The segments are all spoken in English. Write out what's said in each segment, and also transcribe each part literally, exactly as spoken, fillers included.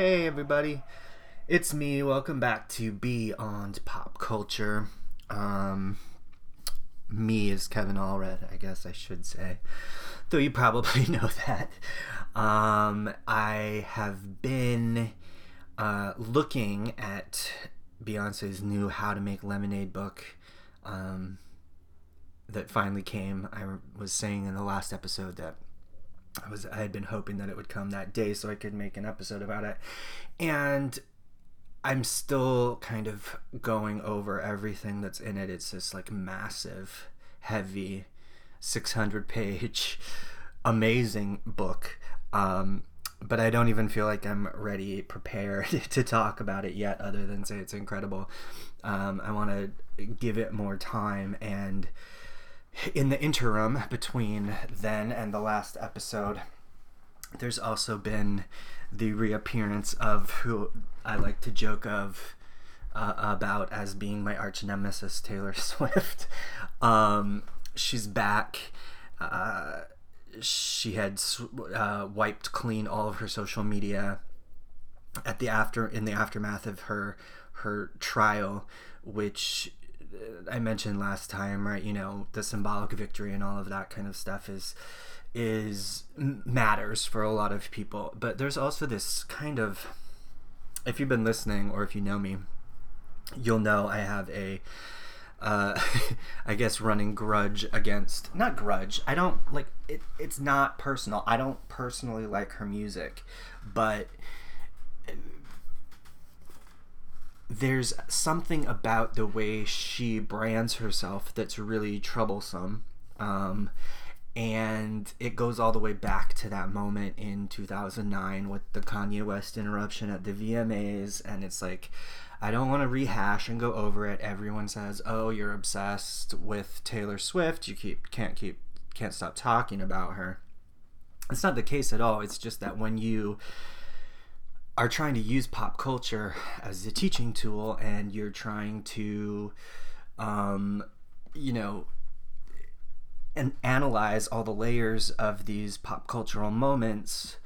Hey everybody, it's me. Welcome back to Beyond Pop Culture. Um, me is Kevin Allred, I guess I should say, though you probably know that. Um, I have been uh, looking at Beyonce's new How to Make Lemonade book um, that finally came. I was saying in the last episode that I was I had been hoping that it would come that day so I could make an episode about it, and I'm still kind of going over everything that's in it. It's this like massive, heavy, six hundred page, amazing book, um, but I don't even feel like I'm ready, prepared to talk about it yet, other than say it's incredible. Um, I want to give it more time, and in the interim between then and the last episode, there's also been the reappearance of who I like to joke of uh, about as being my arch nemesis, Taylor Swift. Um, she's back. Uh, she had uh, wiped clean all of her social media at the after in the aftermath of her her trial, which I mentioned last time, right? You know, the symbolic victory and all of that kind of stuff is is matters for a lot of people. But there's also this kind of, if you've been listening or if you know me, you'll know I have a, uh, I guess, running grudge against, not grudge. I don't like it. It's not personal. I don't personally like her music, but there's something about the way she brands herself that's really troublesome, um, and it goes all the way back to that moment in two thousand nine with the Kanye West interruption at the V M As, and it's like, I don't want to rehash and go over it. Everyone says, oh, you're obsessed with Taylor Swift, you keep can't keep can't stop talking about her. It's not the case at all. It's just that when you are trying to use pop culture as a teaching tool, and you're trying to, um, you know, and analyze all the layers of these pop cultural moments,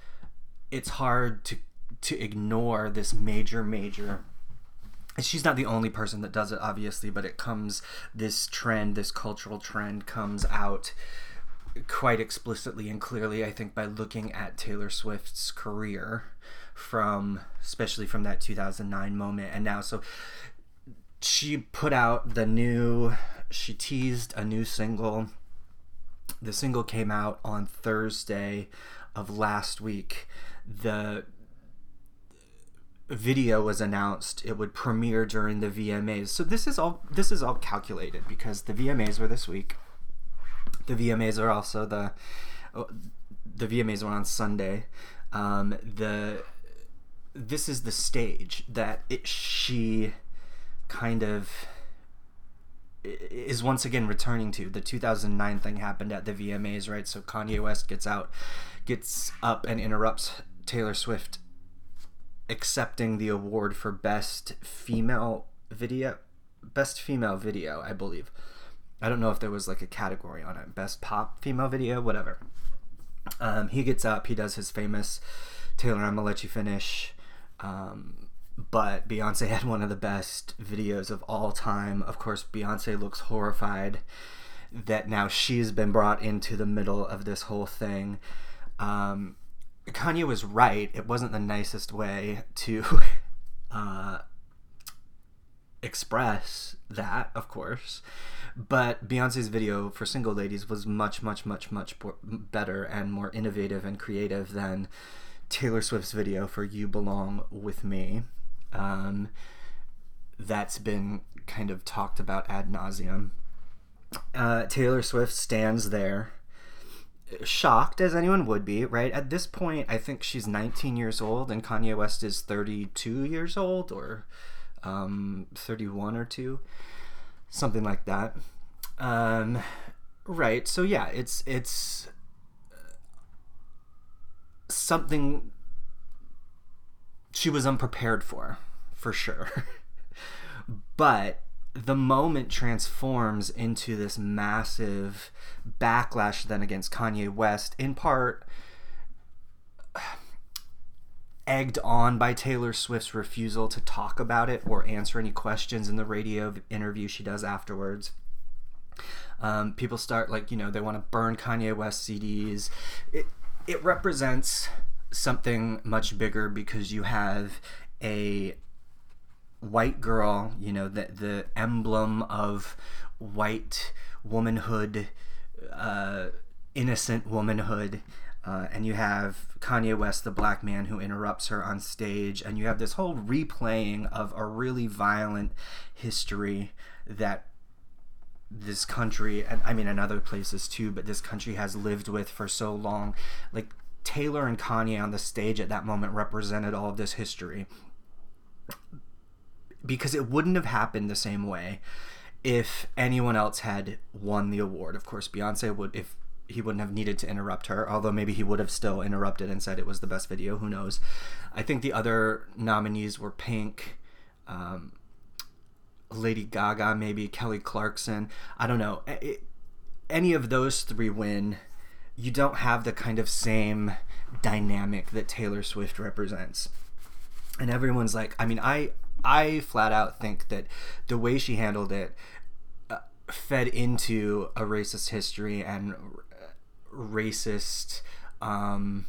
it's hard to to ignore this major, major. And she's not the only person that does it, obviously, but it comes this trend, this cultural trend comes out quite explicitly and clearly, I think, by looking at Taylor Swift's career from, especially from that two thousand nine moment and now. So she put out the new, she teased a new single. The single came out on Thursday of last week. The video was announced. It would premiere during the V M As. So this is all, this is all calculated because the V M As were this week. The V M As are also the, the V M As were on Sunday. Um, the, this is the stage that it, she kind of is once again returning to. The two thousand nine thing happened at the V M As, right? So Kanye West gets out, gets up and interrupts Taylor Swift accepting the award for best female video, best female video, I believe. I don't know if there was like a category on it, best pop female video, whatever. Um, he gets up, he does his famous Taylor, I'm gonna let you finish. Um, but Beyonce had one of the best videos of all time. Of course, Beyonce looks horrified that now she's been brought into the middle of this whole thing. Um, Kanye was right. It wasn't the nicest way to uh, express that, of course. But Beyonce's video for Single Ladies was much, much, much, much better and more innovative and creative than Taylor Swift's video for You Belong With Me. Um, that's been kind of talked about ad nauseum. Uh, Taylor Swift stands there, shocked as anyone would be, right? At this point, I think she's nineteen years old and Kanye West is thirty-two years old or um, thirty-one or two. Something like that. Um, right. So yeah, it's, it's something she was unprepared for, for sure. But the moment transforms into this massive backlash then against Kanye West, in part egged on by Taylor Swift's refusal to talk about it or answer any questions in the radio interview she does afterwards. Um, people start, like, you know, they want to burn Kanye West C Ds. It, it represents something much bigger, because you have a white girl, you know, the, the emblem of white womanhood, uh, innocent womanhood, Uh, and you have Kanye West, the black man who interrupts her on stage, and you have this whole replaying of a really violent history that this country, and I mean in other places too, but this country has lived with for so long. Like, Taylor and Kanye on the stage at that moment represented all of this history, because it wouldn't have happened the same way if anyone else had won the award. Of course, Beyonce would, if he wouldn't have needed to interrupt her, although maybe he would have still interrupted and said it was the best video. Who knows? I think the other nominees were Pink, um, Lady Gaga, maybe Kelly Clarkson. I don't know. It, any of those three win, you don't have the kind of same dynamic that Taylor Swift represents. And everyone's like, I mean, I, I flat out think that the way she handled it uh, fed into a racist history and racist um,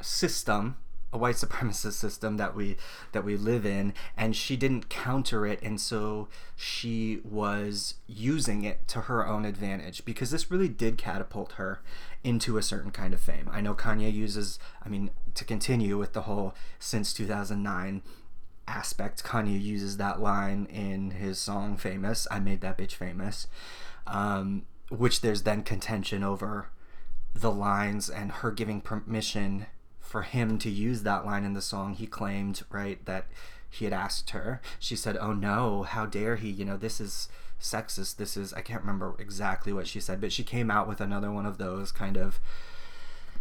system, a white supremacist system that we that we live in, and she didn't counter it, and so she was using it to her own advantage, because this really did catapult her into a certain kind of fame. I know Kanye uses, I mean, to continue with the whole since two thousand nine aspect, Kanye uses that line in his song Famous, I made that bitch famous, um, which there's then contention over the lines and her giving permission for him to use that line in the song. He claimed, right, that he had asked her. She said, oh no, how dare he, you know, this is sexist, this is, I can't remember exactly what she said, but she came out with another one of those kind of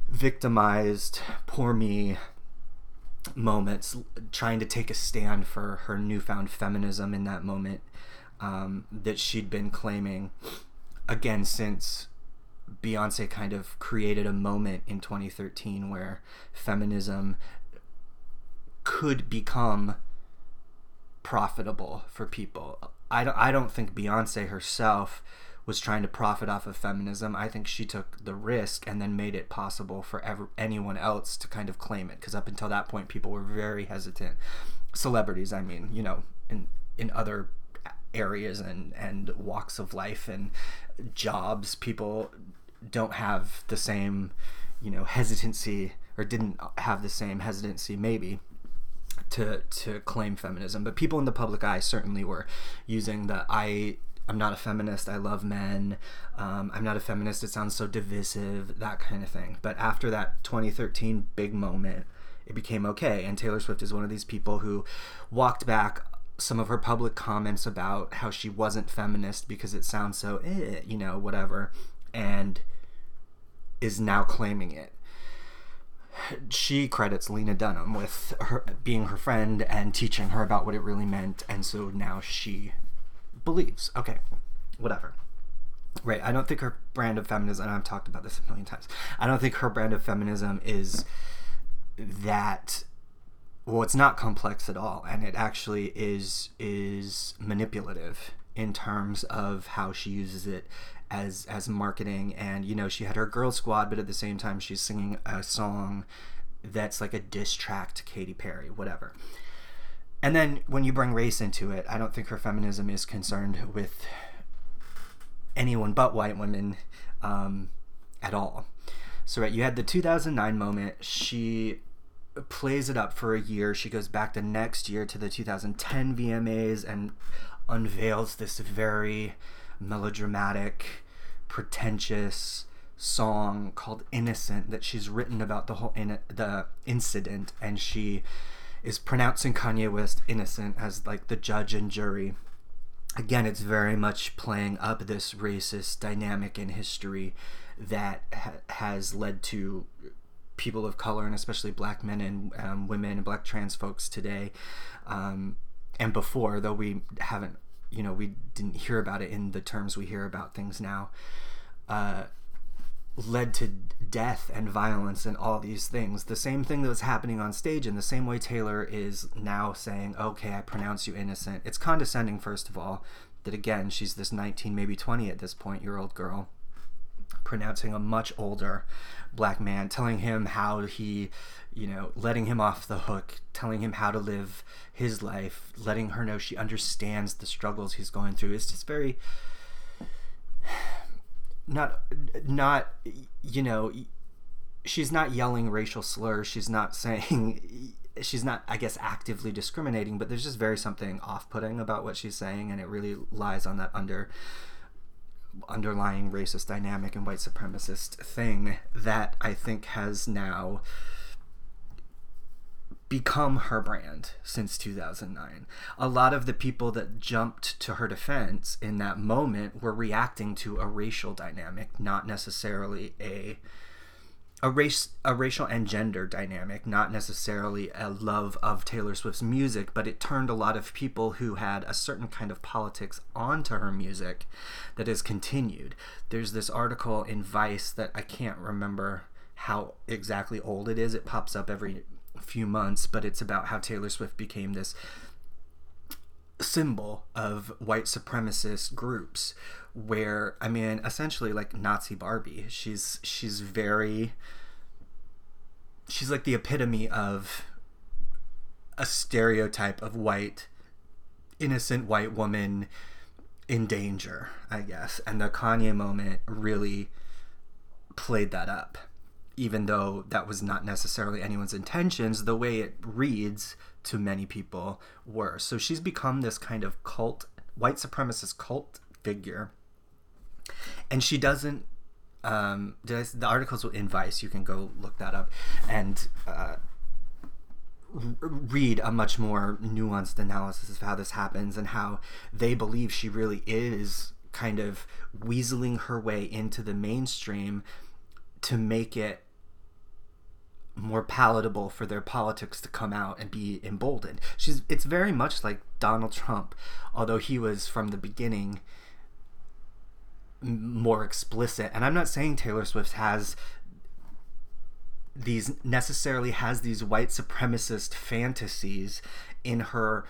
victimized, poor me moments, trying to take a stand for her newfound feminism in that moment, um, that she'd been claiming, again, since Beyonce kind of created a moment in twenty thirteen where feminism could become profitable for people. I don't, I don't think Beyonce herself was trying to profit off of feminism. I think she took the risk and then made it possible for ever, anyone else to kind of claim it, because up until that point, people were very hesitant. Celebrities, I mean, you know, in, in other areas and, and walks of life and jobs, people don't have the same, you know, hesitancy, or didn't have the same hesitancy maybe to to claim feminism. But people in the public eye certainly were using the I I'm not a feminist, I love men, um, I'm not a feminist, it sounds so divisive, that kind of thing. But after that twenty thirteen big moment, it became okay, and Taylor Swift is one of these people who walked back some of her public comments about how she wasn't feminist because it sounds so, eh, you know, whatever, and is now claiming it. She credits Lena Dunham with her being her friend and teaching her about what it really meant, and so now she believes. Okay, whatever. Right, I don't think her brand of feminism, and I've talked about this a million times, I don't think her brand of feminism is that... Well, it's not complex at all, and it actually is is manipulative in terms of how she uses it as as marketing. And, you know, she had her girl squad, but at the same time, she's singing a song that's like a diss track to Katy Perry, whatever. And then when you bring race into it, I don't think her feminism is concerned with anyone but white women um, at all. So, right, you had the two thousand nine moment. She plays it up for a year. She goes back the next year to the two thousand ten V M As and unveils this very melodramatic, pretentious song called Innocent that she's written about the whole in- the incident, and she is pronouncing Kanye West innocent as like the judge and jury. Again, it's very much playing up this racist dynamic in history that ha- has led to people of color, and especially black men and um, women and black trans folks today, um, and before, though we haven't, you know, we didn't hear about it in the terms we hear about things now, uh, led to death and violence and all these things. The same thing that was happening on stage, in the same way Taylor is now saying, okay, I pronounce you innocent. It's condescending, first of all, that again, she's this nineteen, maybe twenty at this point, year old girl, pronouncing a much older black man, telling him how he, you know, letting him off the hook, telling him how to live his life, letting her know she understands the struggles he's going through. It's just very... Not, not, you know, she's not yelling racial slurs. She's not saying, she's not, I guess, actively discriminating, but there's just very something off-putting about what she's saying, and it really lies on that under, underlying racist dynamic and white supremacist thing that I think has now become her brand since two thousand nine. A lot of the people that jumped to her defense in that moment were reacting to a racial dynamic, not necessarily a a race a racial and gender dynamic, not necessarily a love of Taylor Swift's music, but it turned a lot of people who had a certain kind of politics onto her music that has continued. There's this article in Vice that I can't remember how exactly old it is. It pops up every few months, but it's about how Taylor Swift became this symbol of white supremacist groups where, I mean, essentially like Nazi Barbie. She's she's very she's like the epitome of a stereotype of white, innocent white woman in danger, I guess. And the Kanye moment really played that up. Even though that was not necessarily anyone's intentions, the way it reads to many people were. So she's become this kind of cult, white supremacist cult figure. And she doesn't, um, did I, the article's in Vice, you can go look that up, and uh, read a much more nuanced analysis of how this happens and how they believe she really is kind of weaseling her way into the mainstream to make it more palatable for their politics to come out and be emboldened. She's it's very much like Donald Trump, although he was from the beginning more explicit. And I'm not saying Taylor Swift has these necessarily has these white supremacist fantasies in her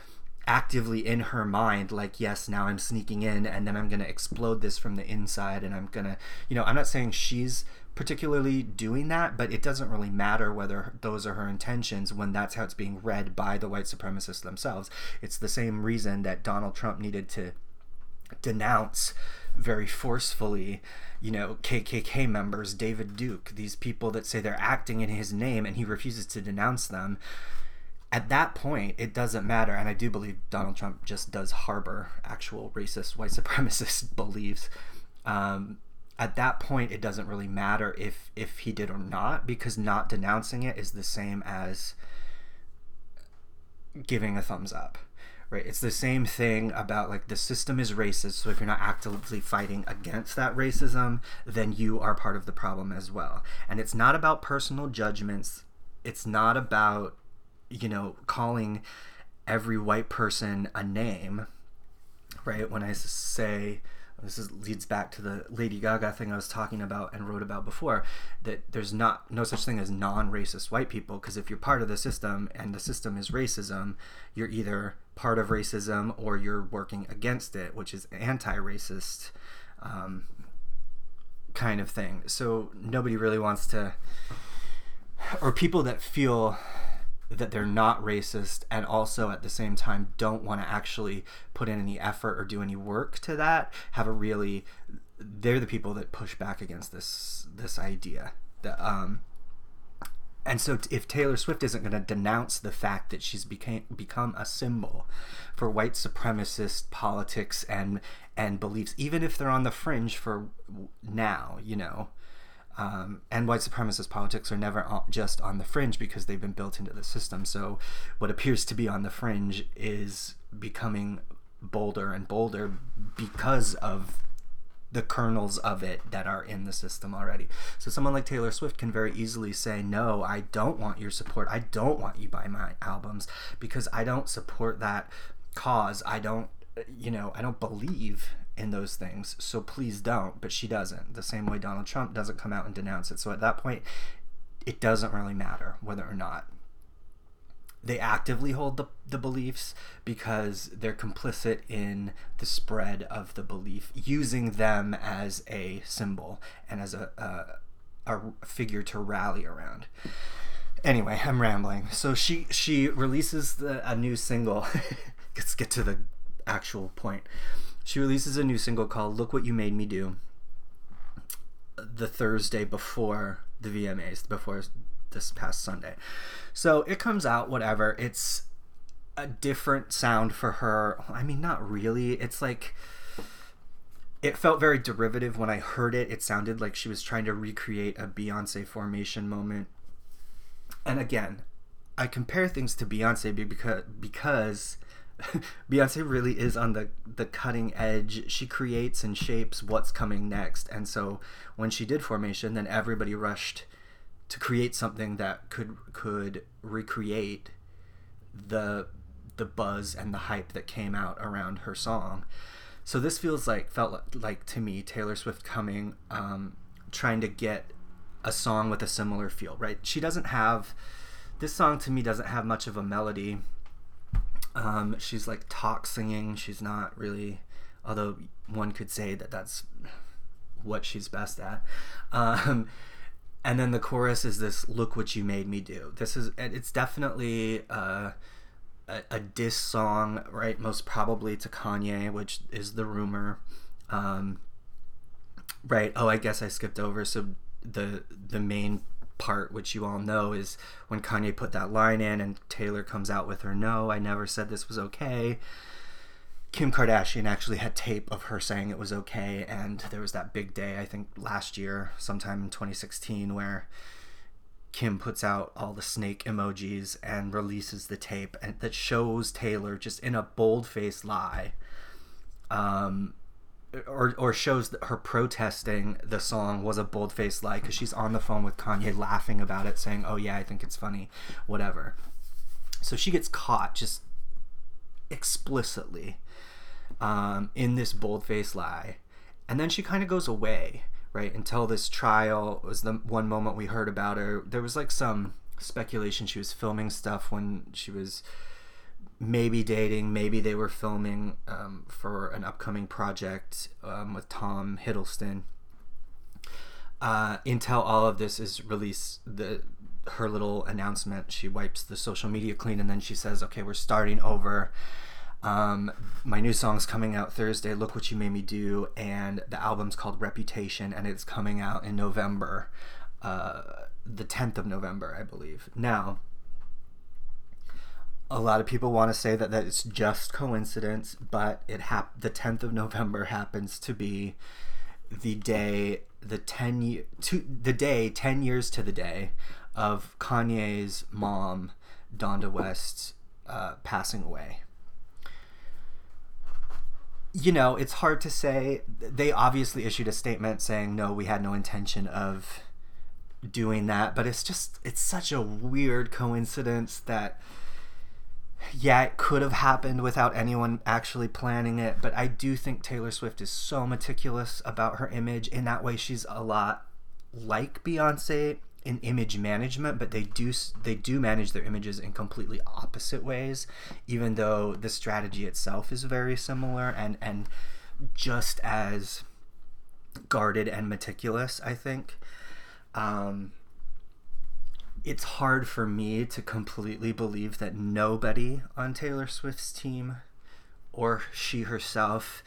actively in her mind, like, yes, now I'm sneaking in and then I'm going to explode this from the inside and I'm going to, you know, I'm not saying she's particularly doing that, but it doesn't really matter whether those are her intentions when that's how it's being read by the white supremacists themselves. It's the same reason that Donald Trump needed to denounce very forcefully, you know, K K K members, David Duke, these people that say they're acting in his name and he refuses to denounce them. At that point, it doesn't matter, and I do believe Donald Trump just does harbor actual racist, white supremacist beliefs. Um, at that point, it doesn't really matter if, if he did or not, because not denouncing it is the same as giving a thumbs up, right? It's the same thing about, like, the system is racist, so if you're not actively fighting against that racism, then you are part of the problem as well. And it's not about personal judgments. It's not about, you know, calling every white person a name, right? When I say, this is, leads back to the Lady Gaga thing I was talking about and wrote about before, that there's not no such thing as non-racist white people, because if you're part of the system and the system is racism, you're either part of racism or you're working against it, which is anti-racist um, kind of thing. So nobody really wants to, or people that feel that they're not racist and also at the same time don't want to actually put in any effort or do any work to that, have a really, they're the people that push back against this this idea. The, um, and so if Taylor Swift isn't going to denounce the fact that she's became, become a symbol for white supremacist politics and, and beliefs, even if they're on the fringe for now, you know, Um, and white supremacist politics are never just on the fringe because they've been built into the system. So what appears to be on the fringe is becoming bolder and bolder because of the kernels of it that are in the system already. So someone like Taylor Swift can very easily say, no, I don't want your support. I don't want you buy my albums because I don't support that cause. I don't, you know, I don't believe in those things, so please don't. But she doesn't. The same way Donald Trump doesn't come out and denounce it. So at that point, it doesn't really matter whether or not they actively hold the, the beliefs, because they're complicit in the spread of the belief, using them as a symbol and as a a, a figure to rally around. Anyway, I'm rambling. So she she releases the, a new single. Let's get to the actual point. She releases a new single called Look What You Made Me Do the Thursday before the V M As, before this past Sunday. So it comes out, whatever. It's a different sound for her. I mean, not really. It's like, it felt very derivative when I heard it. It sounded like she was trying to recreate a Beyoncé Formation moment. And again, I compare things to Beyonce because because Beyonce really is on the, the cutting edge. She creates and shapes what's coming next. And so when she did Formation, then everybody rushed to create something that could could recreate the the buzz and the hype that came out around her song. So this feels like felt like to me Taylor Swift coming, um, trying to get a song with a similar feel, right? She doesn't have, this song to me doesn't have much of a melody. Um, she's like talk singing. She's not really, although one could say that that's what she's best at. Um, and then the chorus is this, look what you made me do. This is, it's definitely uh, a, a diss song, right? Most probably to Kanye, which is the rumor, um, right? Oh, I guess I skipped over. So the the main part, which you all know, is when Kanye put that line in and Taylor comes out with her, no, I never said this was okay. Kim Kardashian actually had tape of her saying it was okay, and there was that big day, I think last year, sometime in twenty sixteen, where Kim puts out all the snake emojis and releases the tape and that shows Taylor just in a bold-faced lie, um Or, or shows that her protesting the song was a bold-faced lie, because she's on the phone with Kanye laughing about it, saying, oh yeah, I think it's funny, whatever. So she gets caught just explicitly um, in this bold-faced lie. And then she kind of goes away, right, until this trial. It was the one moment we heard about her. There was like some speculation she was filming stuff when she was maybe dating, maybe they were filming um, for an upcoming project um, with Tom Hiddleston. Uh, until all of this is released, the her little announcement, she wipes the social media clean, and then she says, okay, we're starting over. Um, my new song's coming out Thursday, Look What You Made Me Do, and the album's called Reputation, and it's coming out in November, uh, the tenth of November, I believe. Now, a lot of people want to say that, that it's just coincidence, but it hap- the tenth of November happens to be the day, the ten year, to the day, ten years to the day of Kanye's mom, Donda West, uh, passing away. You know, it's hard to say. They obviously issued a statement saying, no, we had no intention of doing that, but it's just, it's such a weird coincidence that, yeah, it could have happened without anyone actually planning it, but I do think Taylor Swift is so meticulous about her image. In that way, she's a lot like Beyonce in image management, but they do they do manage their images in completely opposite ways, even though the strategy itself is very similar and, and just as guarded and meticulous, I think. Um... It's hard for me to completely believe that nobody on Taylor Swift's team or she herself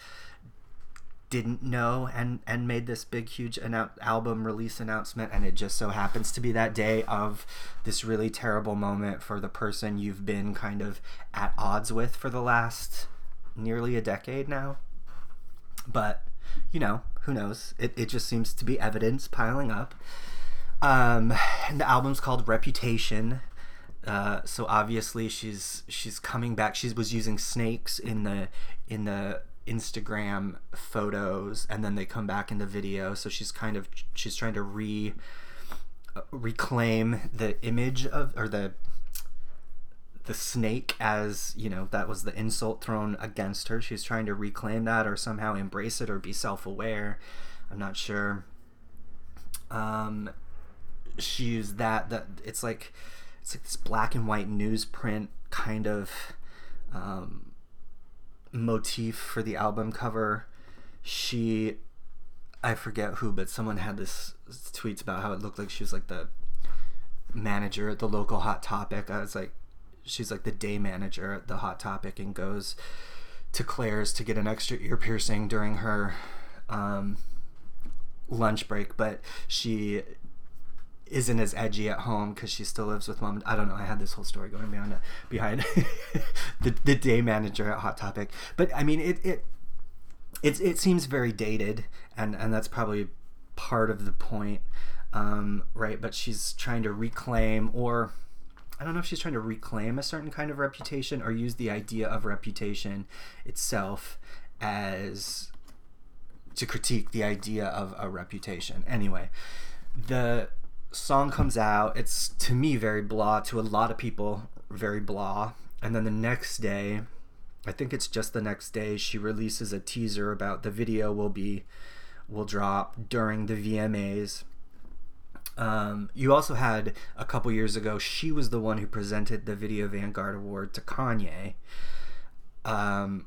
didn't know and, and made this big, huge annou- album release announcement, and it just so happens to be that day of this really terrible moment for the person you've been kind of at odds with for the last nearly a decade now. But, you know, who knows? It, it just seems to be evidence piling up. Um, and the album's called Reputation, uh, so obviously she's she's coming back. She was using snakes in the in the Instagram photos, and then they come back in the video. So she's kind of she's trying to re uh, reclaim the image of or the the snake as, you know, that was the insult thrown against her. She's trying to reclaim that or somehow embrace it or be self-aware. I'm not sure. Um, she used that, that it's like, it's like this black and white newsprint kind of um, motif for the album cover. She, I forget who, but someone had this tweet about how it looked like she was like the manager at the local Hot Topic. I was like, she's like the day manager at the Hot Topic and goes to Claire's to get an extra ear piercing during her um, lunch break, but she isn't as edgy at home because she still lives with mom. I don't know. I had this whole story going behind behind the the day manager at Hot Topic, but I mean it it it it seems very dated, and and that's probably part of the point, um, right? But she's trying to reclaim, or I don't know if she's trying to reclaim a certain kind of reputation or use the idea of reputation itself as to critique the idea of a reputation. Anyway, the song comes out. It's, to me, very blah. To a lot of people, very blah. And then the next day, I think it's just the next day, she releases a teaser about the video will be will drop during the V M As. Um, you also had, a couple years ago, she was the one who presented the Video Vanguard Award to Kanye. Um,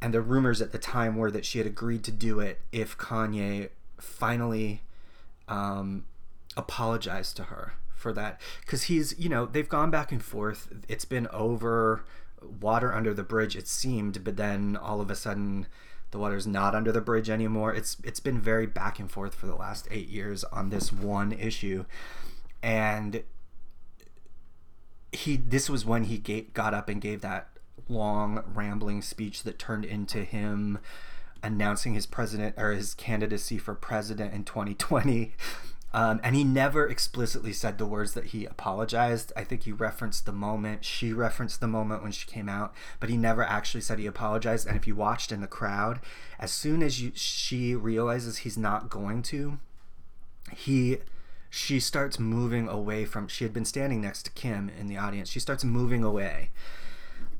and the rumors at the time were that she had agreed to do it if Kanye finally um, apologized to her for that. Because he's, you know, they've gone back and forth. It's been over water under the bridge, it seemed, but then all of a sudden the water's not under the bridge anymore. It's it's been very back and forth for the last eight years on this one issue, and he this was when he gave, got up and gave that long rambling speech that turned into him announcing his president or his candidacy for president in twenty twenty. Um, and he never explicitly said the words that he apologized. I think he referenced the moment. She referenced the moment when she came out, but he never actually said he apologized. And if you watched in the crowd, as soon as you, she realizes he's not going to, he, she starts moving away from, she had been standing next to Kim in the audience. She starts moving away.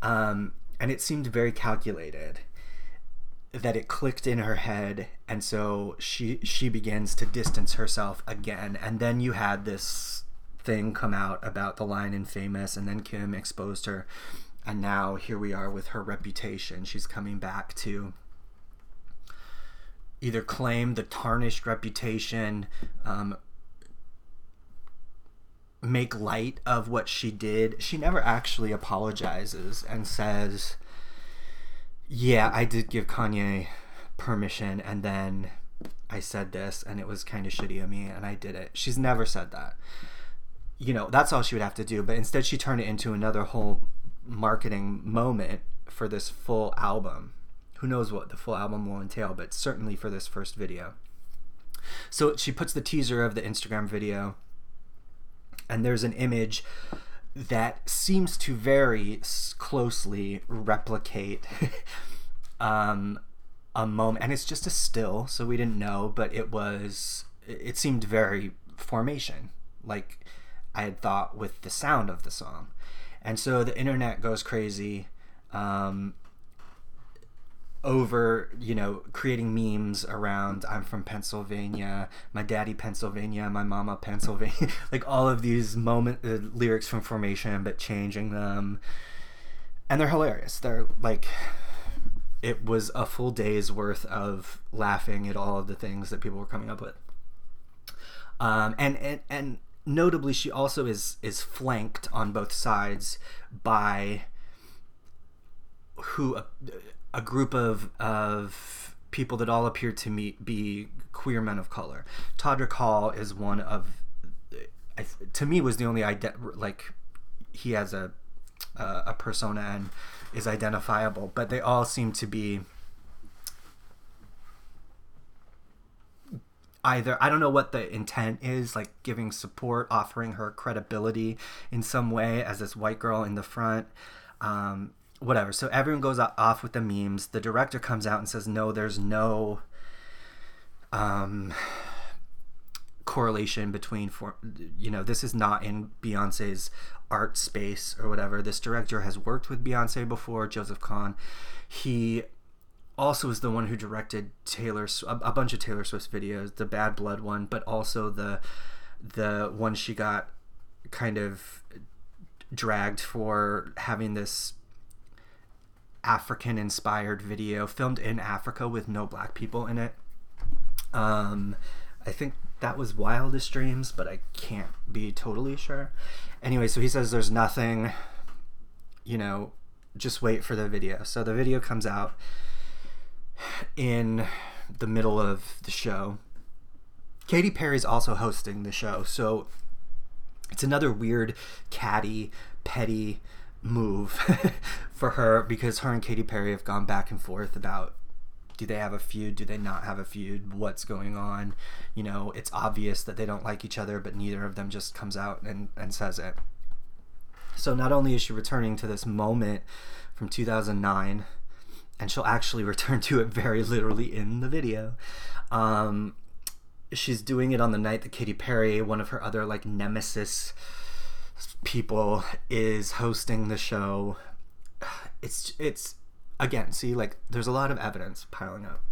Um, and it seemed very calculated, that it clicked in her head, and so she she begins to distance herself again. And then you had this thing come out about the line in Famous, and then Kim exposed her, and now here we are with her reputation. She's coming back to either claim the tarnished reputation, um, make light of what she did. She never actually apologizes and says, yeah, I did give Kanye permission, and then I said this, and it was kind of shitty of me, and I did it. She's never said that. You know, that's all she would have to do, but instead she turned it into another whole marketing moment for this full album. Who knows what the full album will entail, but certainly for this first video. So she puts the teaser of the Instagram video, and there's an image that seems to very closely replicate um, a moment, and it's just a still, so we didn't know, but it was, it seemed very Formation, like I had thought with the sound of the song. And so the internet goes crazy um, over, you know, creating memes around, I'm from Pennsylvania, my daddy Pennsylvania, my mama Pennsylvania, like all of these moment uh, lyrics from Formation, but changing them, and they're hilarious. They're like, it was a full day's worth of laughing at all of the things that people were coming up with. Um, and, and, and notably, she also is, is flanked on both sides by who, uh, a group of of people that all appear to me be queer men of color. Todrick Hall is one of, to me, was the only ide- like he has a uh, a persona and is identifiable, but they all seem to be either, I don't know what the intent is, like giving support, offering her credibility in some way as this white girl in the front. Um, Whatever. So everyone goes off with the memes. The director comes out and says, no, there's no um, correlation between, for, you know, this is not in Beyonce's art space or whatever. This director has worked with Beyonce before, Joseph Kahn. He also is the one who directed Taylor a, a bunch of Taylor Swift's videos, the Bad Blood one, but also the the one she got kind of dragged for having this African inspired video filmed in Africa with no black people in it. Um, I think that was Wildest Dreams, but I can't be totally sure. Anyway, so he says there's nothing, you know, just wait for the video. So the video comes out in the middle of the show. Katy Perry's also hosting the show, so it's another weird catty, petty move for her, because her and Katy Perry have gone back and forth about, do they have a feud? Do they not have a feud? What's going on? You know, it's obvious that they don't like each other, but neither of them just comes out and, and says it. So not only is she returning to this moment from two thousand nine, and she'll actually return to it very literally in the video, um, she's doing it on the night that Katy Perry, one of her other like nemesis people, is hosting the show. It's it's... Again, see, like, there's a lot of evidence piling up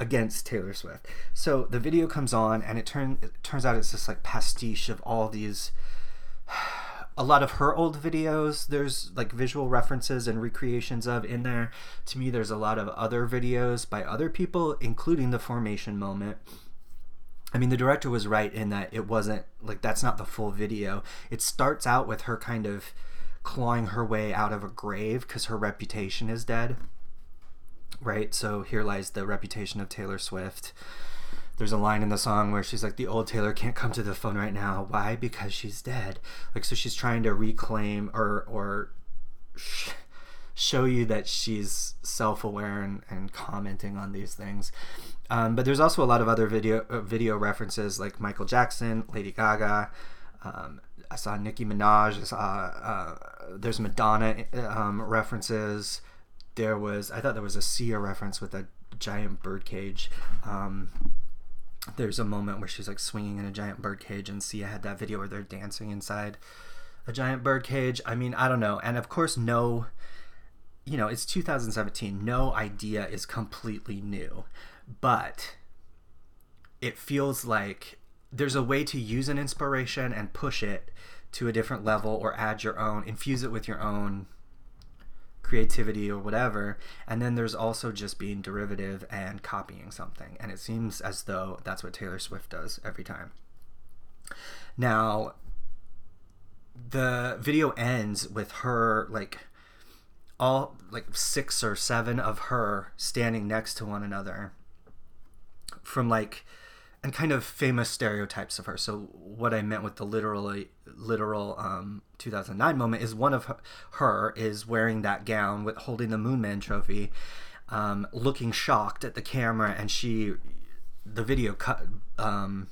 against Taylor Swift. So the video comes on, and it, turn, it turns out it's this, like, pastiche of all these... A lot of her old videos, there's, like, visual references and recreations of in there. To me, there's a lot of other videos by other people, including the Formation moment. I mean, the director was right in that it wasn't... Like, that's not the full video. It starts out with her kind of clawing her way out of a grave because her reputation is dead, right? So here lies the reputation of Taylor Swift. There's a line in the song where she's like, the old Taylor can't come to the phone right now. Why? Because she's dead. Like, so she's trying to reclaim or or sh- show you that she's self-aware and, and commenting on these things. Um, but there's also a lot of other video uh, video references, like Michael Jackson, Lady Gaga, um, I saw Nicki Minaj, I saw, uh, there's Madonna um, references. There was, I thought there was a Sia reference with a giant birdcage. Um, there's a moment where she's like swinging in a giant birdcage, and Sia had that video where they're dancing inside a giant birdcage. I mean, I don't know. And of course, no, you know, it's two thousand seventeen. No idea is completely new, but it feels like there's a way to use an inspiration and push it to a different level or add your own, infuse it with your own creativity or whatever. And then there's also just being derivative and copying something. And it seems as though that's what Taylor Swift does every time. Now, the video ends with her, like, all, like, six or seven of her standing next to one another from, like, and kind of famous stereotypes of her. So what I meant with the literally literal um, two thousand nine moment is one of her, her is wearing that gown with holding the Moon Man trophy, um, looking shocked at the camera, and she the video cut um,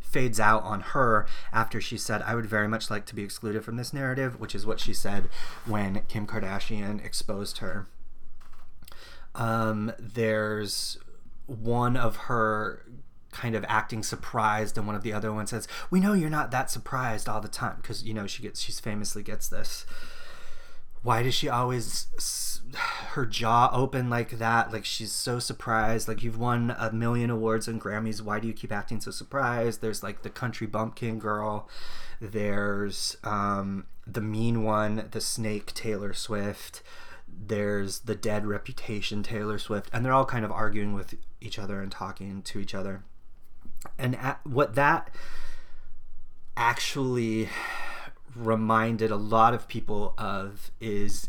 fades out on her after she said, I would very much like to be excluded from this narrative, which is what she said when Kim Kardashian exposed her. Um, there's one of her kind of acting surprised, and one of the other one says, we know you're not that surprised all the time, because, you know, she gets she's famously gets this, why does she always her jaw open like that, like she's so surprised, like you've won a million awards and Grammys, why do you keep acting so surprised? There's like the country bumpkin girl, there's um the mean one, the snake Taylor Swift, there's the dead reputation Taylor Swift, and they're all kind of arguing with each other and talking to each other. And what that actually reminded a lot of people of is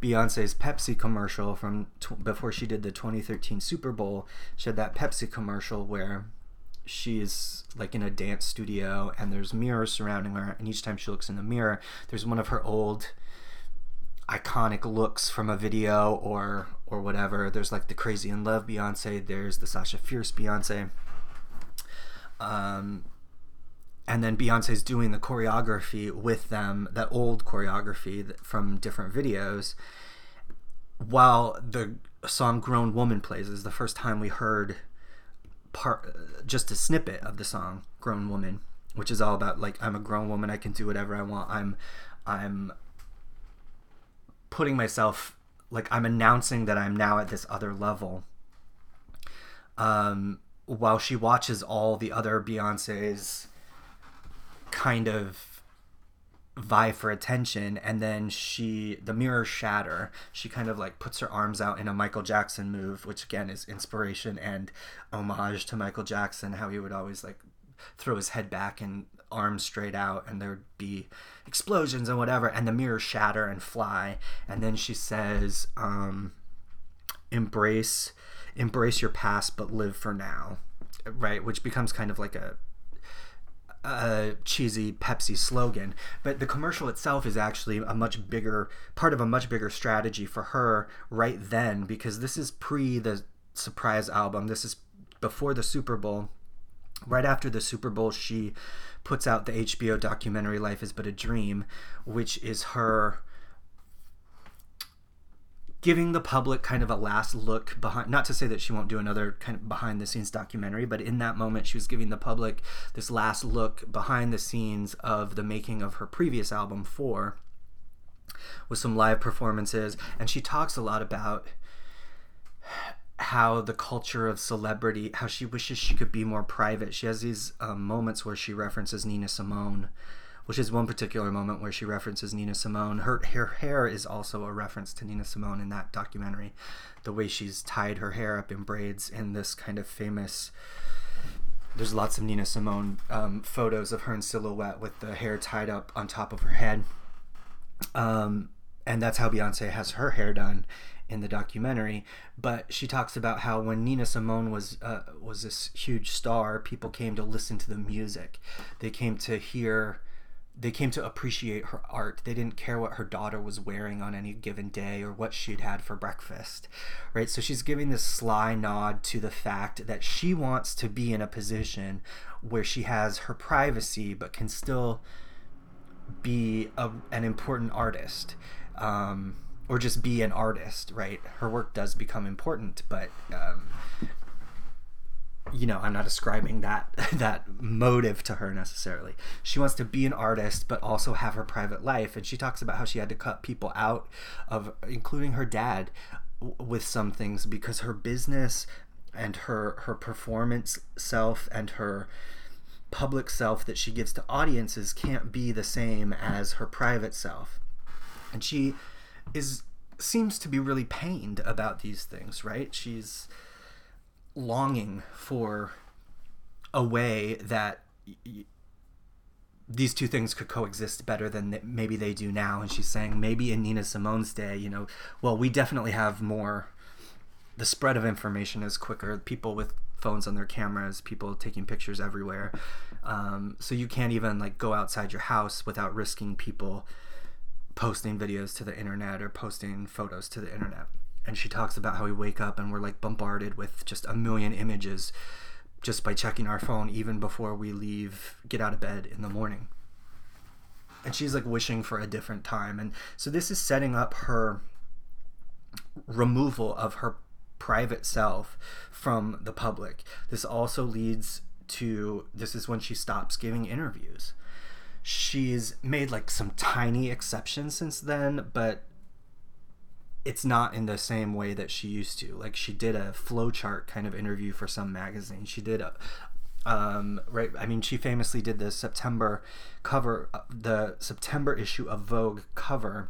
Beyonce's Pepsi commercial from t- before she did the twenty thirteen Super Bowl. She had that Pepsi commercial where she's like in a dance studio and there's mirrors surrounding her, and each time she looks in the mirror, there's one of her old iconic looks from a video or or whatever. There's like the Crazy in Love Beyonce, there's the Sasha Fierce Beyonce. Um, and then Beyonce's doing the choreography with them, that old choreography from different videos, while the song Grown Woman plays. Is the first time we heard part, just a snippet of the song Grown Woman, which is all about like, I'm a grown woman, I can do whatever I want, I'm I'm putting myself, like I'm announcing that I'm now at this other level, um, while she watches all the other Beyoncés kind of vie for attention, and then she, the mirror shatter, she kind of like puts her arms out in a Michael Jackson move, which again is inspiration and homage to Michael Jackson, how he would always like throw his head back and arms straight out, and there'd be explosions and whatever, and the mirrors shatter and fly, and then she says, um, embrace embrace your past but live for now, right, which becomes kind of like a a cheesy Pepsi slogan, but the commercial itself is actually a much bigger part of a much bigger strategy for her right then, because this is pre the surprise album, this is before the Super Bowl. Right after the Super Bowl, she puts out the H B O documentary Life Is But a Dream, which is her giving the public kind of a last look behind, not to say that she won't do another kind of behind the scenes documentary, but in that moment she was giving the public this last look behind the scenes of the making of her previous album Four, with some live performances, and she talks a lot about how the culture of celebrity, how she wishes she could be more private. She has these um, moments where she references Nina Simone, which is one particular moment where she references Nina Simone. Her, her hair is also a reference to Nina Simone in that documentary, the way she's tied her hair up in braids in this kind of famous, there's lots of Nina Simone um, photos of her in silhouette with the hair tied up on top of her head. Um, and that's how Beyonce has her hair done in the documentary, but she talks about how when Nina Simone was uh, was this huge star, people came to listen to the music, they came to hear, they came to appreciate her art. They didn't care what her daughter was wearing on any given day or what she'd had for breakfast, right? So she's giving this sly nod to the fact that she wants to be in a position where she has her privacy but can still be a, an important artist. Um, Or just be an artist, right? Her work does become important, but um, you know, I'm not ascribing that that motive to her necessarily. She wants to be an artist, but also have her private life. And she talks about how she had to cut people out of, including her dad, w- with some things because her business and her her performance self and her public self that she gives to audiences can't be the same as her private self. And she is seems to be really pained about these things, right? She's longing for a way that y- these two things could coexist better than th- maybe they do now. And she's saying maybe in Nina Simone's day, you know, well, we definitely have more, the spread of information is quicker, people with phones on their cameras, people taking pictures everywhere. Um, so you can't even like go outside your house without risking people posting videos to the internet or posting photos to the internet. And she talks about how we wake up and we're like bombarded with just a million images just by checking our phone even before we leave, get out of bed in the morning. And she's like wishing for a different time. And so this is setting up her removal of her private self from the public. This also leads to, this is when she stops giving interviews. She's made like some tiny exceptions since then, but it's not in the same way that she used to. Like she did a flowchart kind of interview for some magazine. She did a, um, right. I mean, she famously did the September cover, the September issue of Vogue cover,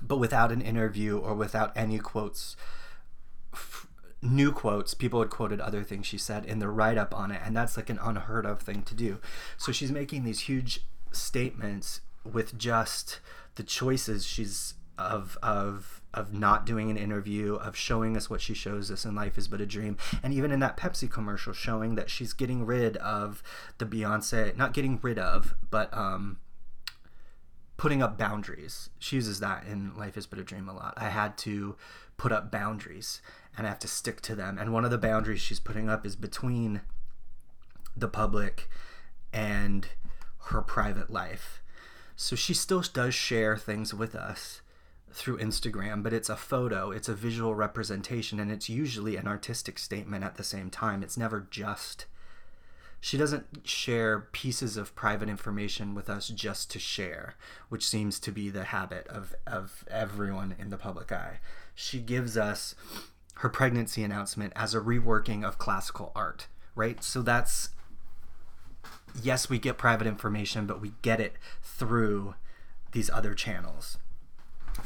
but without an interview or without any quotes, f- new quotes. People had quoted other things she said in the write-up on it. And that's like an unheard of thing to do. So she's making these huge statements with just the choices she's of of of not doing an interview, of showing us what she shows us in Life Is But a Dream, and even in that Pepsi commercial showing that she's getting rid of the Beyonce, not getting rid of, but um putting up boundaries. She uses that in Life Is But a Dream a lot. I had to put up boundaries and I have to stick to them. And one of the boundaries she's putting up is between the public and her private life. So she still does share things with us through Instagram, but it's a photo, it's a visual representation, and it's usually an artistic statement at the same time. It's never just, she doesn't share pieces of private information with us just to share, which seems to be the habit of, of everyone in the public eye. She gives us her pregnancy announcement as a reworking of classical art, right? So that's, yes, we get private information, but we get it through these other channels.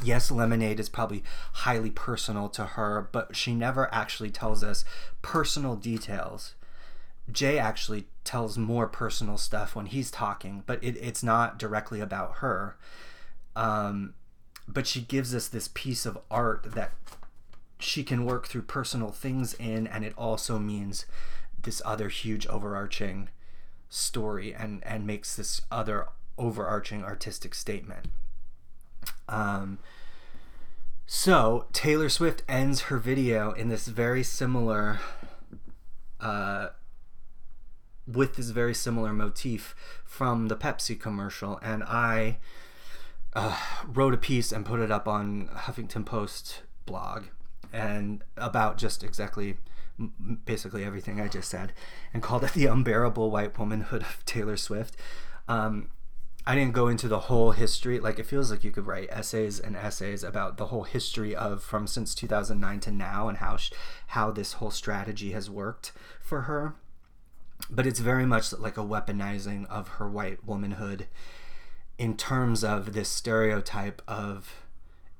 Yes, Lemonade is probably highly personal to her, but she never actually tells us personal details. Jay actually tells more personal stuff when he's talking, but it, it's not directly about her. Um, but she gives us this piece of art that she can work through personal things in, and it also means this other huge overarching story and, and makes this other overarching artistic statement. Um, so Taylor Swift ends her video in this very similar, uh, with this very similar motif from the Pepsi commercial. And I, uh, wrote a piece and put it up on Huffington Post blog, and about just exactly basically everything I just said, and called it the unbearable white womanhood of Taylor Swift. Um, I didn't go into the whole history. Like, it feels like you could write essays and essays about the whole history of from since two thousand nine to now, and how she, how this whole strategy has worked for her. But it's very much like a weaponizing of her white womanhood in terms of this stereotype of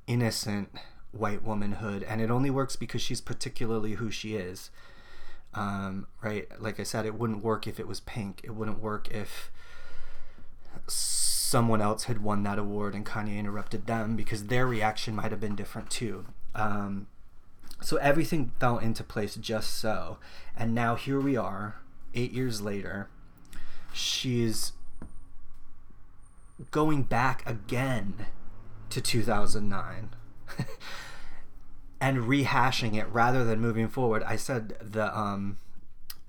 innocent white womanhood, and it only works because she's particularly who she is. Um, right? Like I said, it wouldn't work if it was Pink. It wouldn't work if someone else had won that award and Kanye interrupted them, because their reaction might have been different too. Um, so everything fell into place just so. And now here we are, eight years later, she's going back again to two thousand nine and rehashing it rather than moving forward. I said the... um.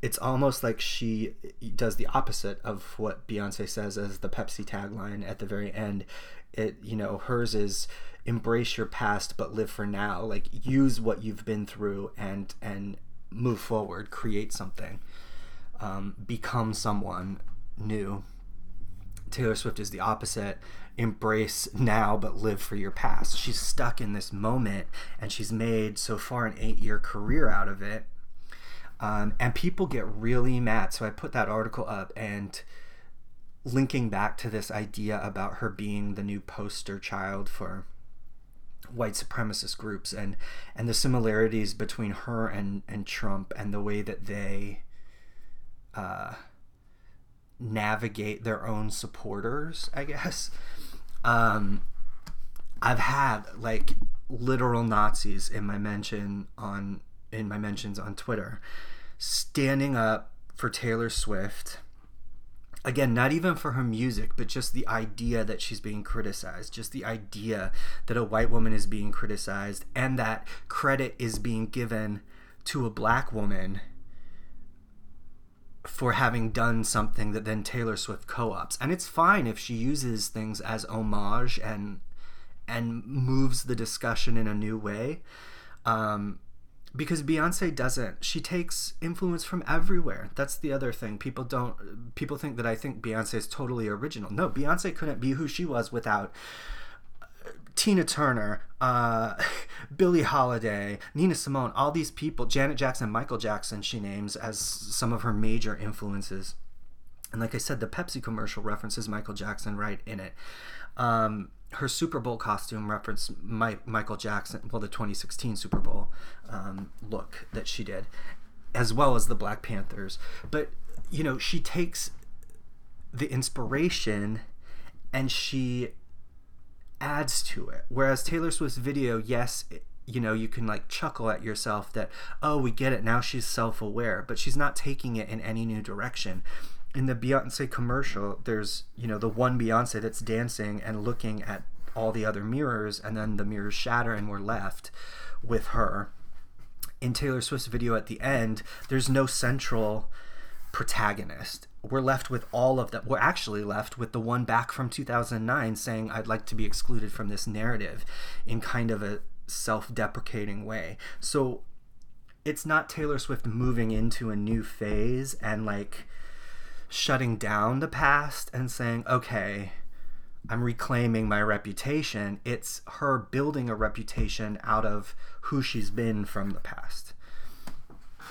It's almost like she does the opposite of what Beyonce says as the Pepsi tagline at the very end. It, you know, hers is embrace your past, but live for now. Like, use what you've been through and, and move forward, create something, um, become someone new. Taylor Swift is the opposite. Embrace now, but live for your past. She's stuck in this moment, and she's made so far an eight year career out of it. Um, and people get really mad. So I put that article up, and linking back to this idea about her being the new poster child for white supremacist groups, and, and the similarities between her and, and Trump, and the way that they uh, navigate their own supporters, I guess. Um, I've had like literal Nazis in my mention on in my mentions on Twitter, standing up for Taylor Swift. Again, not even for her music, but just the idea that she's being criticized, just the idea that a white woman is being criticized, and that credit is being given to a black woman for having done something that then Taylor Swift co-ops. And it's fine if she uses things as homage and and moves the discussion in a new way. Um... Because Beyonce doesn't. She takes influence from everywhere. That's the other thing. People don't. People think that I think Beyonce is totally original. No, Beyonce couldn't be who she was without Tina Turner, uh, Billie Holiday, Nina Simone, all these people. Janet Jackson, Michael Jackson, she names as some of her major influences. And like I said, the Pepsi commercial references Michael Jackson right in it. Um, her Super Bowl costume referenced My- Michael Jackson, well, the twenty sixteen Super Bowl um, look that she did, as well as the Black Panthers. But, you know, she takes the inspiration and she adds to it. Whereas Taylor Swift's video, yes, it, you know, you can like chuckle at yourself that, oh, we get it, now she's self-aware, but she's not taking it in any new direction. In the Beyonce commercial, there's, you know, the one Beyonce that's dancing and looking at all the other mirrors, and then the mirrors shatter and we're left with her. In Taylor Swift's video at the end, there's no central protagonist. We're left with all of them. We're actually left with the one back from two thousand nine saying, I'd like to be excluded from this narrative in kind of a self-deprecating way. So it's not Taylor Swift moving into a new phase and like shutting down the past and saying, okay, I'm reclaiming my reputation. It's her building a reputation out of who she's been from the past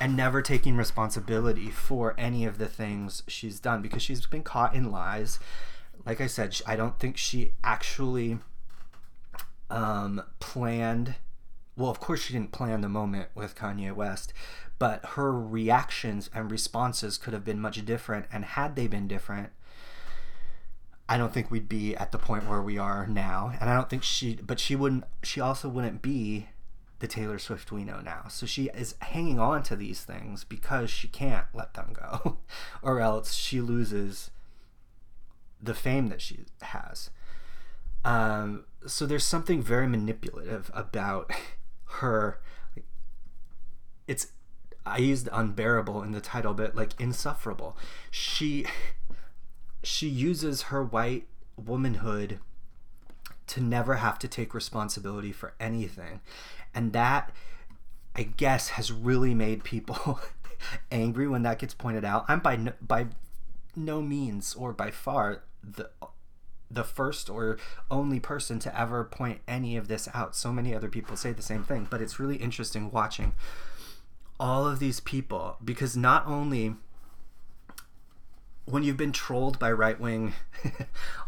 and never taking responsibility for any of the things she's done, because she's been caught in lies. Like I said, I don't think she actually um, planned. Well, of course she didn't plan the moment with Kanye West, but her reactions and responses could have been much different. And had they been different, I don't think we'd be at the point where we are now. And I don't think she, but she wouldn't, she also wouldn't be the Taylor Swift we know now. So she is hanging on to these things because she can't let them go, or else she loses the fame that she has. Um, so there's something very manipulative about her. It's, I used unbearable in the title, but like insufferable. She, she uses her white womanhood to never have to take responsibility for anything. And that, I guess, has really made people angry when that gets pointed out. I'm by no, by no means or by far the the first or only person to ever point any of this out. So many other people say the same thing, but it's really interesting watching all of these people, because not only when you've been trolled by right-wing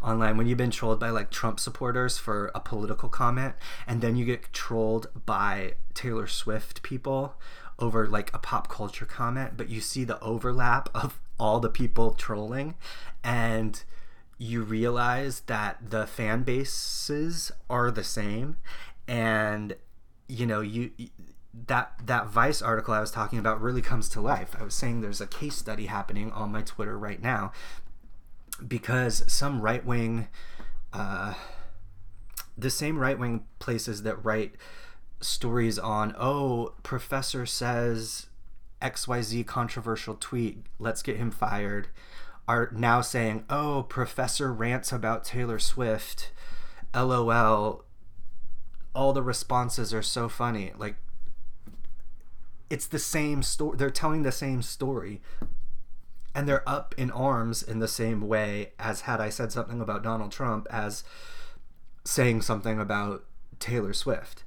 online, when you've been trolled by like Trump supporters for a political comment, and then you get trolled by Taylor Swift people over like a pop culture comment, but you see the overlap of all the people trolling, and you realize that the fan bases are the same. And you know, you, you that that Vice article I was talking about really comes to life. I was saying there's a case study happening on my Twitter right now because some right-wing, uh, the same right-wing places that write stories on, oh, professor says X Y Z controversial tweet, let's get him fired, are now saying, oh, professor rants about Taylor Swift, LOL, all the responses are so funny. Like, it's the same story. They're telling the same story, and they're up in arms in the same way as had I said something about Donald Trump as saying something about Taylor Swift.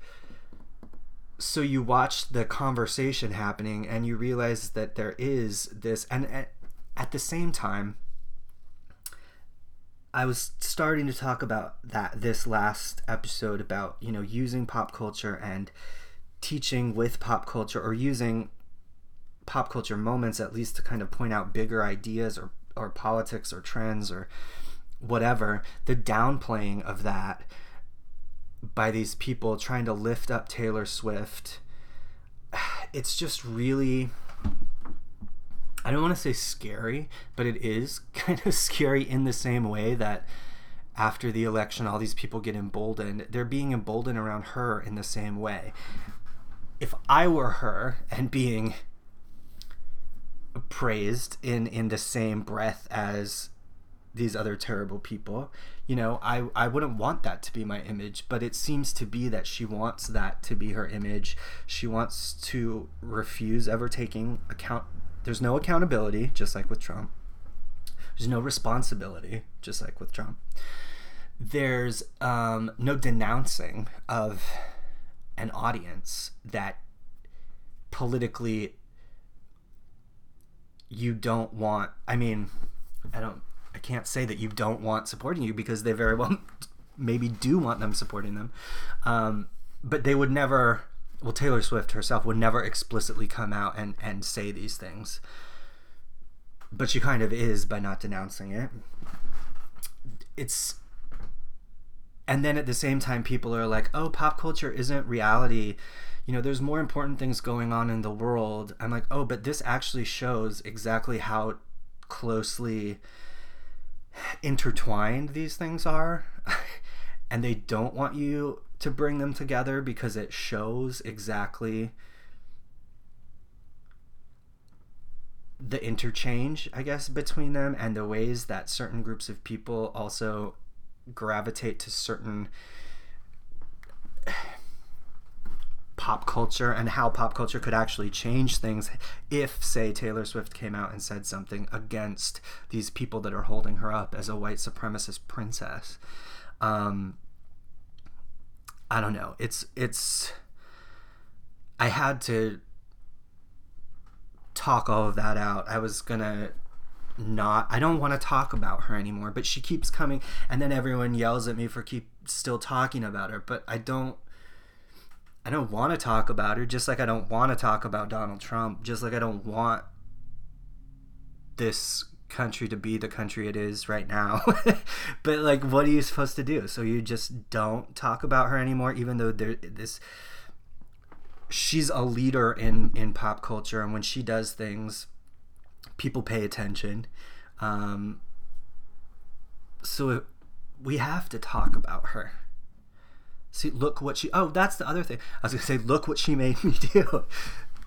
So you watch the conversation happening and you realize that there is this, and at, at the same time, I was starting to talk about that this last episode about, you know, using pop culture and teaching with pop culture, or using pop culture moments at least to kind of point out bigger ideas or, or politics or trends or whatever, the downplaying of that by these people trying to lift up Taylor Swift. It's just really, I don't want to say scary, but it is kind of scary in the same way that after the election, all these people get emboldened. They're being emboldened around her in the same way. If I were her and being praised in, in the same breath as these other terrible people, you know, I, I wouldn't want that to be my image, but it seems to be that she wants that to be her image. She wants to refuse ever taking account. There's no accountability, just like with Trump. There's no responsibility, just like with Trump. There's um, no denouncing of an audience that politically you don't want. I mean, I don't, I can't say that you don't want supporting you, because they very well maybe do want them supporting them. Um, but they would never, well, Taylor Swift herself would never explicitly come out and, and say these things. But she kind of is by not denouncing it. It's, and then at the same time, people are like, oh, pop culture isn't reality. You know, there's more important things going on in the world. I'm like, oh, but this actually shows exactly how closely intertwined these things are. And they don't want you to bring them together because it shows exactly the interchange, I guess, between them and the ways that certain groups of people also gravitate to certain pop culture, and how pop culture could actually change things if, say, Taylor Swift came out and said something against these people that are holding her up as a white supremacist princess. Um, I don't know. It's, it's, I had to talk all of that out. I was gonna not, I don't want to talk about her anymore, but she keeps coming, and then everyone yells at me for keep still talking about her, but I don't, I don't want to talk about her, just like I don't want to talk about Donald Trump, just like I don't want this country to be the country it is right now. But like, what are you supposed to do? So you just don't talk about her anymore, even though there this she's a leader in in pop culture, and when she does things, people pay attention. Um so it, we have to talk about her. See, look what she, oh, that's the other thing. I was gonna say, look what she made me do.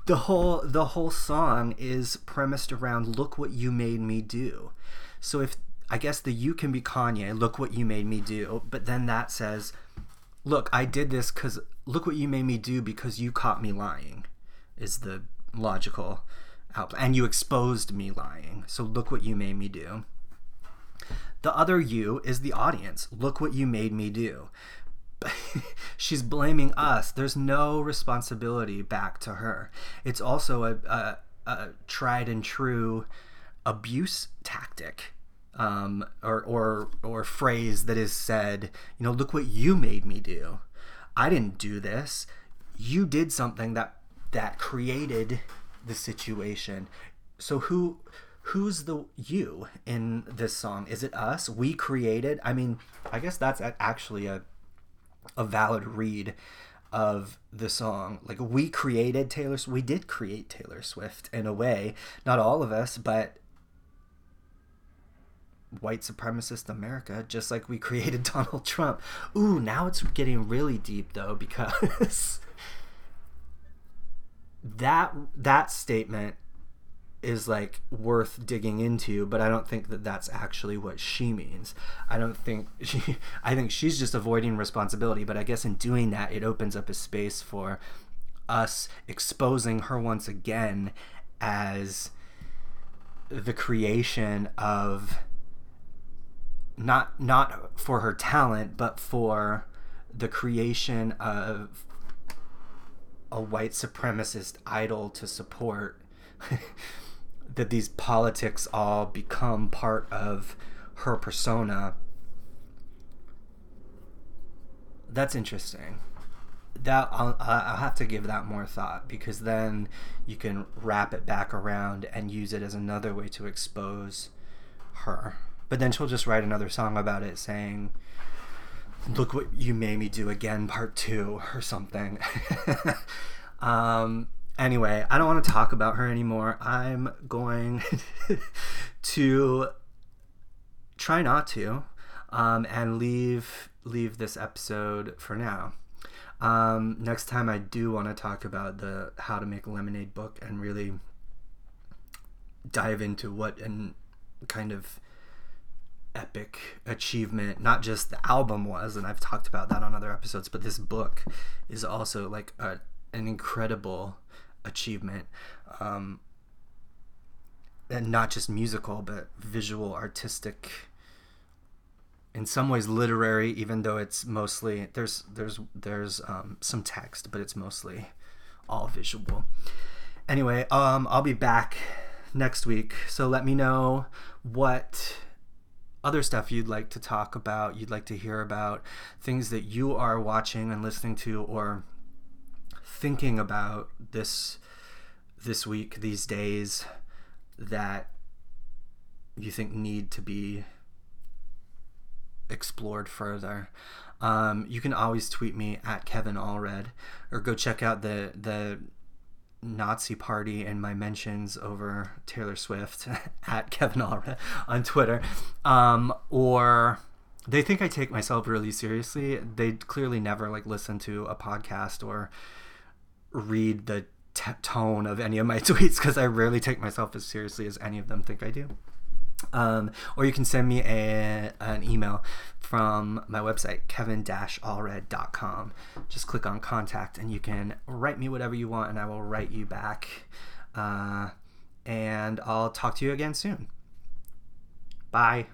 The whole the whole song is premised around look what you made me do. So if, I guess the you can be Kanye, look what you made me do, but then that says, look, I did this because, look what you made me do because you caught me lying, is the logical output. And you exposed me lying, so look what you made me do. The other you is the audience, look what you made me do. She's blaming us. There's no responsibility back to her. It's also a, a, a tried and true abuse tactic, um, or, or, or phrase that is said, you know, look what you made me do. I didn't do this. You did something that, that created the situation. So who, who's the you in this song? Is it us? We created? I mean, I guess that's actually a, a valid read of the song. Like, we created Taylor Swift. We did create Taylor Swift in a way, not all of us, but white supremacist America, just like we created Donald Trump. Ooh, now it's getting really deep though, because that that statement is like worth digging into, but I don't think that that's actually what she means. I don't think she, I think she's just avoiding responsibility, but I guess in doing that, it opens up a space for us exposing her once again as the creation of, not, not for her talent, but for the creation of a white supremacist idol to support. That these politics all become part of her persona. That's interesting. That I'll, I'll have to give that more thought, because then you can wrap it back around and use it as another way to expose her. But then she'll just write another song about it saying, look what you made me do again, part two, or something. um... Anyway, I don't want to talk about her anymore. I'm going to try not to, um, and leave leave this episode for now. Um, next time, I do want to talk about the How to Make Lemonade book and really dive into what an kind of epic achievement not just the album was, and I've talked about that on other episodes, but this book is also like a, an incredible achievement, um and not just musical but visual, artistic, in some ways literary, even though it's mostly there's there's there's um some text, but it's mostly all visual. Anyway, um I'll be back next week, so let me know what other stuff you'd like to talk about, you'd like to hear about, things that you are watching and listening to or thinking about this this week, these days, that you think need to be explored further. Um, you can always tweet me at Kevin Allred, or go check out the the Nazi party and my mentions over Taylor Swift at Kevin Allred on Twitter. Um, or they think I take myself really seriously. They clearly never like listen to a podcast or read the t- tone of any of my tweets, because I rarely take myself as seriously as any of them think I do. Um, or you can send me a, an email from my website, kevin dash allred dot com. Just click on contact and you can write me whatever you want and I will write you back. Uh, and I'll talk to you again soon. Bye.